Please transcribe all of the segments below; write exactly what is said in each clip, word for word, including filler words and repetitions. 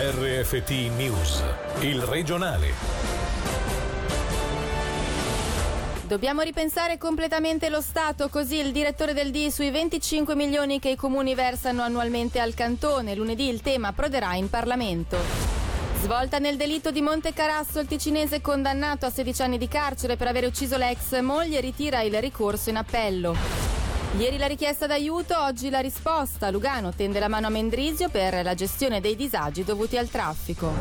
R F T News, il regionale. Dobbiamo ripensare completamente lo Stato, così il direttore del D I sui venticinque milioni che i comuni versano annualmente al Cantone. Lunedì il tema approderà in Parlamento. Svolta nel delitto di Monte Carasso, il ticinese condannato a sedici anni di carcere per aver ucciso l'ex moglie ritira il ricorso in appello. Ieri la richiesta d'aiuto, oggi la risposta. Lugano tende la mano a Mendrisio per la gestione dei disagi dovuti al traffico.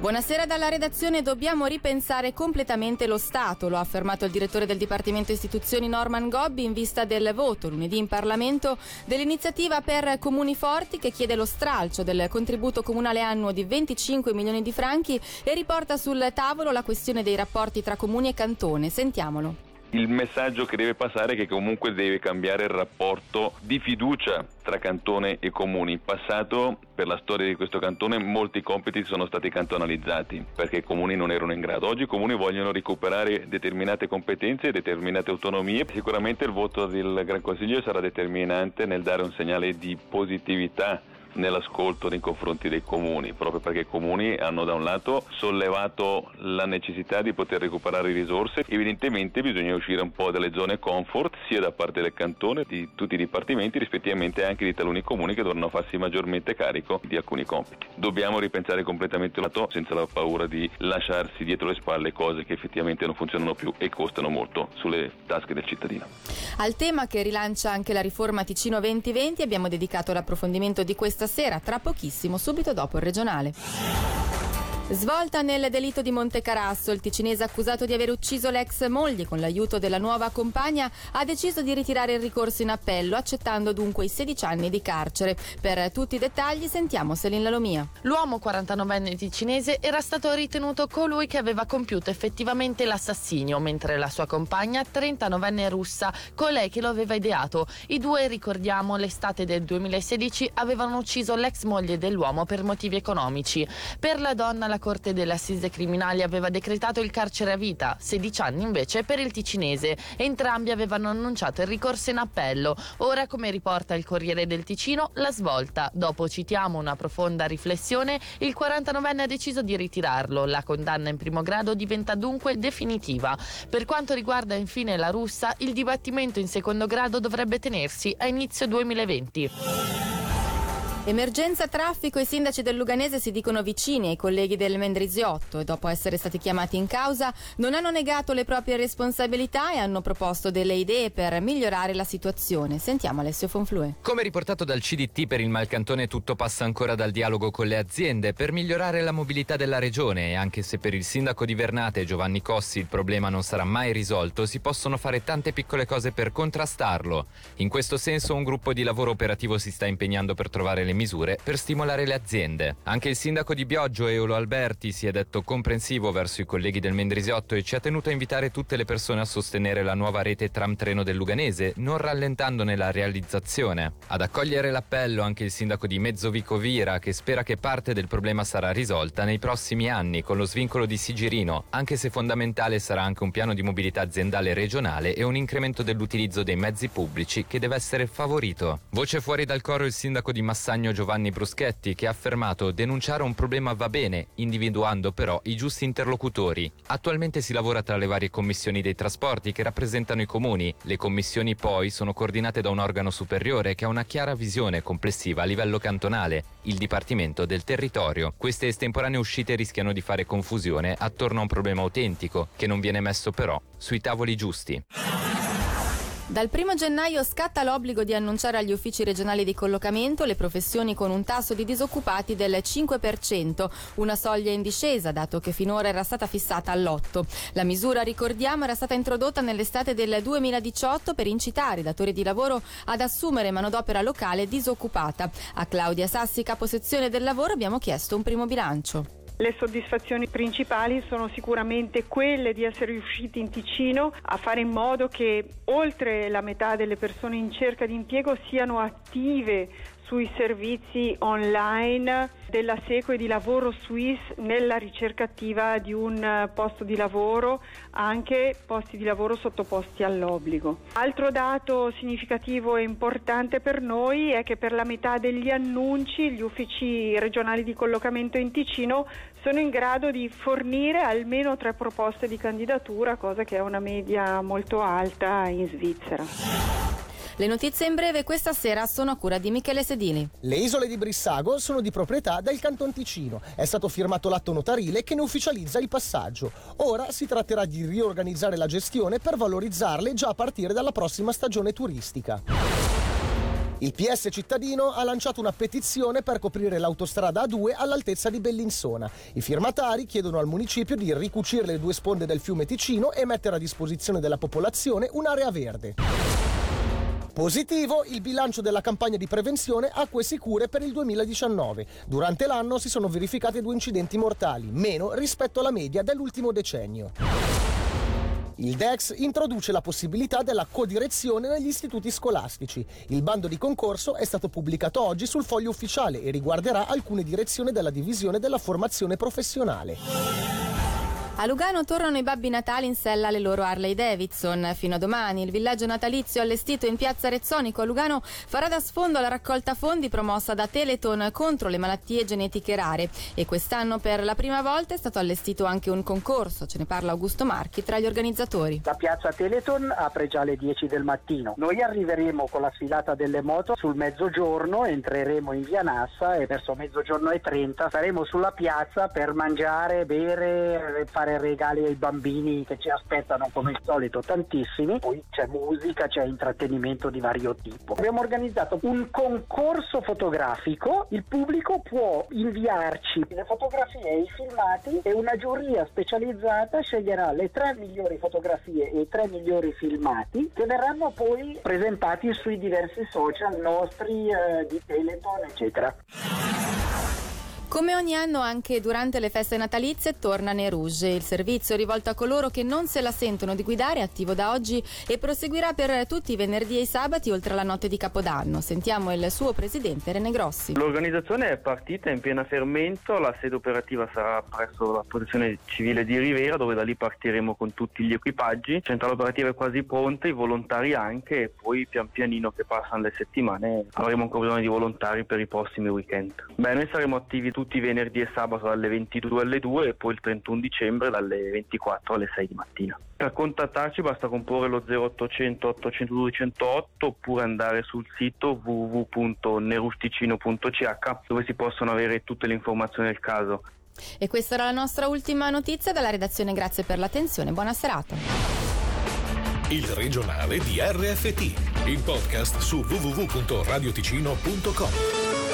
Buonasera dalla redazione. Dobbiamo ripensare completamente lo Stato, lo ha affermato il direttore del Dipartimento Istituzioni Norman Gobbi in vista del voto lunedì in Parlamento dell'iniziativa per Comuni Forti, che chiede lo stralcio del contributo comunale annuo di venticinque milioni di franchi e riporta sul tavolo la questione dei rapporti tra comuni e cantone. Sentiamolo. Il messaggio che deve passare è che comunque deve cambiare il rapporto di fiducia tra cantone e comuni. In passato, per la storia di questo cantone, molti compiti sono stati cantonalizzati perché i comuni non erano in grado. Oggi i comuni vogliono recuperare determinate competenze e determinate autonomie. Sicuramente il voto del Gran Consiglio sarà determinante nel dare un segnale di positività nell'ascolto nei confronti dei comuni, proprio perché i comuni hanno da un lato sollevato la necessità di poter recuperare risorse. Evidentemente bisogna uscire un po' dalle zone comfort, sia da parte del cantone, di tutti i dipartimenti, rispettivamente anche di taluni comuni che dovranno farsi maggiormente carico di alcuni compiti. Dobbiamo ripensare completamente l'atto senza la paura di lasciarsi dietro le spalle cose che effettivamente non funzionano più e costano molto sulle tasche del cittadino. Al tema che rilancia anche la riforma Ticino duemilaventi abbiamo dedicato l'approfondimento di questa sera, tra pochissimo, subito dopo il regionale. Svolta nel delitto di Monte Carasso, il ticinese accusato di aver ucciso l'ex moglie con l'aiuto della nuova compagna ha deciso di ritirare il ricorso in appello, accettando dunque i sedici anni di carcere. Per tutti i dettagli sentiamo Selin Lalomia. L'uomo quarantanovenne ticinese era stato ritenuto colui che aveva compiuto effettivamente l'assassinio, mentre la sua compagna trentanovenne russa, colei che lo aveva ideato. I due, ricordiamo, l'estate del duemilasedici avevano ucciso l'ex moglie dell'uomo per motivi economici. Per la donna la La Corte delle Assise Criminali aveva decretato il carcere a vita, sedici anni invece per il ticinese. Entrambi avevano annunciato il ricorso in appello. Ora, come riporta il Corriere del Ticino, la svolta. Dopo, citiamo, una profonda riflessione, il quarantanovenne ha deciso di ritirarlo. La condanna in primo grado diventa dunque definitiva. Per quanto riguarda infine la russa, il dibattimento in secondo grado dovrebbe tenersi a inizio duemilaventi. Emergenza traffico, i sindaci del Luganese si dicono vicini ai colleghi del Mendrisiotto e dopo essere stati chiamati in causa non hanno negato le proprie responsabilità e hanno proposto delle idee per migliorare la situazione. Sentiamo Alessio Fonflue. Come riportato dal C D T, per il Malcantone tutto passa ancora dal dialogo con le aziende per migliorare la mobilità della regione, e anche se per il sindaco di Vernate Giovanni Cossi il problema non sarà mai risolto, si possono fare tante piccole cose per contrastarlo. In questo senso un gruppo di lavoro operativo si sta impegnando per trovare le misure per stimolare le aziende. Anche il sindaco di Bioggio, Eolo Alberti, si è detto comprensivo verso i colleghi del Mendrisiotto e ci ha tenuto a invitare tutte le persone a sostenere la nuova rete tram-treno del Luganese, non rallentandone la realizzazione. Ad accogliere l'appello anche il sindaco di Mezzovico Vira, che spera che parte del problema sarà risolta nei prossimi anni con lo svincolo di Sigirino, anche se fondamentale sarà anche un piano di mobilità aziendale regionale e un incremento dell'utilizzo dei mezzi pubblici che deve essere favorito. Voce fuori dal coro il sindaco di Massagno Giovanni Bruschetti, che ha affermato: denunciare un problema va bene, individuando però i giusti interlocutori. Attualmente si lavora tra le varie commissioni dei trasporti che rappresentano i comuni. Le commissioni poi sono coordinate da un organo superiore che ha una chiara visione complessiva a livello cantonale, il Dipartimento del Territorio. Queste estemporanee uscite rischiano di fare confusione attorno a un problema autentico che non viene messo però sui tavoli giusti. Dal primo gennaio scatta l'obbligo di annunciare agli uffici regionali di collocamento le professioni con un tasso di disoccupati del cinque per cento, una soglia in discesa dato che finora era stata fissata all'otto. La misura, ricordiamo, era stata introdotta nell'estate del duemiladiciotto per incitare i datori di lavoro ad assumere manodopera locale disoccupata. A Claudia Sassi, caposezione del lavoro, abbiamo chiesto un primo bilancio. Le soddisfazioni principali sono sicuramente quelle di essere riusciti in Ticino a fare in modo che oltre la metà delle persone in cerca di impiego siano attive sui servizi online della Seco e di Lavoro Suisse nella ricerca attiva di un posto di lavoro, anche posti di lavoro sottoposti all'obbligo. Altro dato significativo e importante per noi è che per la metà degli annunci gli uffici regionali di collocamento in Ticino sono in grado di fornire almeno tre proposte di candidatura, cosa che è una media molto alta in Svizzera. Le notizie in breve questa sera sono a cura di Michele Sedini. Le isole di Brissago sono di proprietà del Canton Ticino. È stato firmato l'atto notarile che ne ufficializza il passaggio. Ora si tratterà di riorganizzare la gestione per valorizzarle già a partire dalla prossima stagione turistica. Il P S cittadino ha lanciato una petizione per coprire l'autostrada A due all'altezza di Bellinzona. I firmatari chiedono al municipio di ricucire le due sponde del fiume Ticino e mettere a disposizione della popolazione un'area verde. Positivo il bilancio della campagna di prevenzione Acque Sicure per il duemiladiciannove. Durante l'anno si sono verificati due incidenti mortali, meno rispetto alla media dell'ultimo decennio. Il D E X introduce la possibilità della codirezione negli istituti scolastici. Il bando di concorso è stato pubblicato oggi sul foglio ufficiale e riguarderà alcune direzioni della divisione della formazione professionale. A Lugano tornano i Babbi Natali in sella alle loro Harley Davidson. Fino a domani il villaggio natalizio allestito in piazza Rezzonico a Lugano farà da sfondo alla raccolta fondi promossa da Telethon contro le malattie genetiche rare. E quest'anno per la prima volta è stato allestito anche un concorso. Ce ne parla Augusto Marchi tra gli organizzatori. La piazza Telethon apre già alle dieci del mattino. Noi arriveremo con la sfilata delle moto sul mezzogiorno, entreremo in via Nassa e verso mezzogiorno e trenta saremo sulla piazza per mangiare, bere, fare regali ai bambini che ci aspettano come al solito tantissimi. Poi c'è musica, c'è intrattenimento di vario tipo. Abbiamo organizzato un concorso fotografico, il pubblico può inviarci le fotografie e i filmati e una giuria specializzata sceglierà le tre migliori fotografie e i tre migliori filmati che verranno poi presentati sui diversi social nostri eh, di Telethon eccetera. Come ogni anno, anche durante le feste natalizie torna Nerouge. Il servizio rivolto a coloro che non se la sentono di guidare è attivo da oggi e proseguirà per tutti i venerdì e i sabati oltre la notte di Capodanno. Sentiamo il suo presidente René Grossi. L'organizzazione è partita in piena fermento, la sede operativa sarà presso la protezione civile di Rivera, dove da lì partiremo con tutti gli equipaggi. La centrale operativa è quasi pronta, i volontari anche, e poi pian pianino che passano le settimane avremo ancora bisogno di volontari per i prossimi weekend. Beh, noi saremo attivi tutti tutti venerdì e sabato dalle ventidue alle due e poi il trentuno dicembre dalle ventiquattro alle sei di mattina. Per contattarci basta comporre lo zero ottocento ottocentodue centootto oppure andare sul sito w w w punto nerusticino punto c h dove si possono avere tutte le informazioni del caso. E questa era la nostra ultima notizia dalla redazione, grazie per l'attenzione, buona serata. Il regionale di R F T, il podcast su w w w punto radioticino punto com.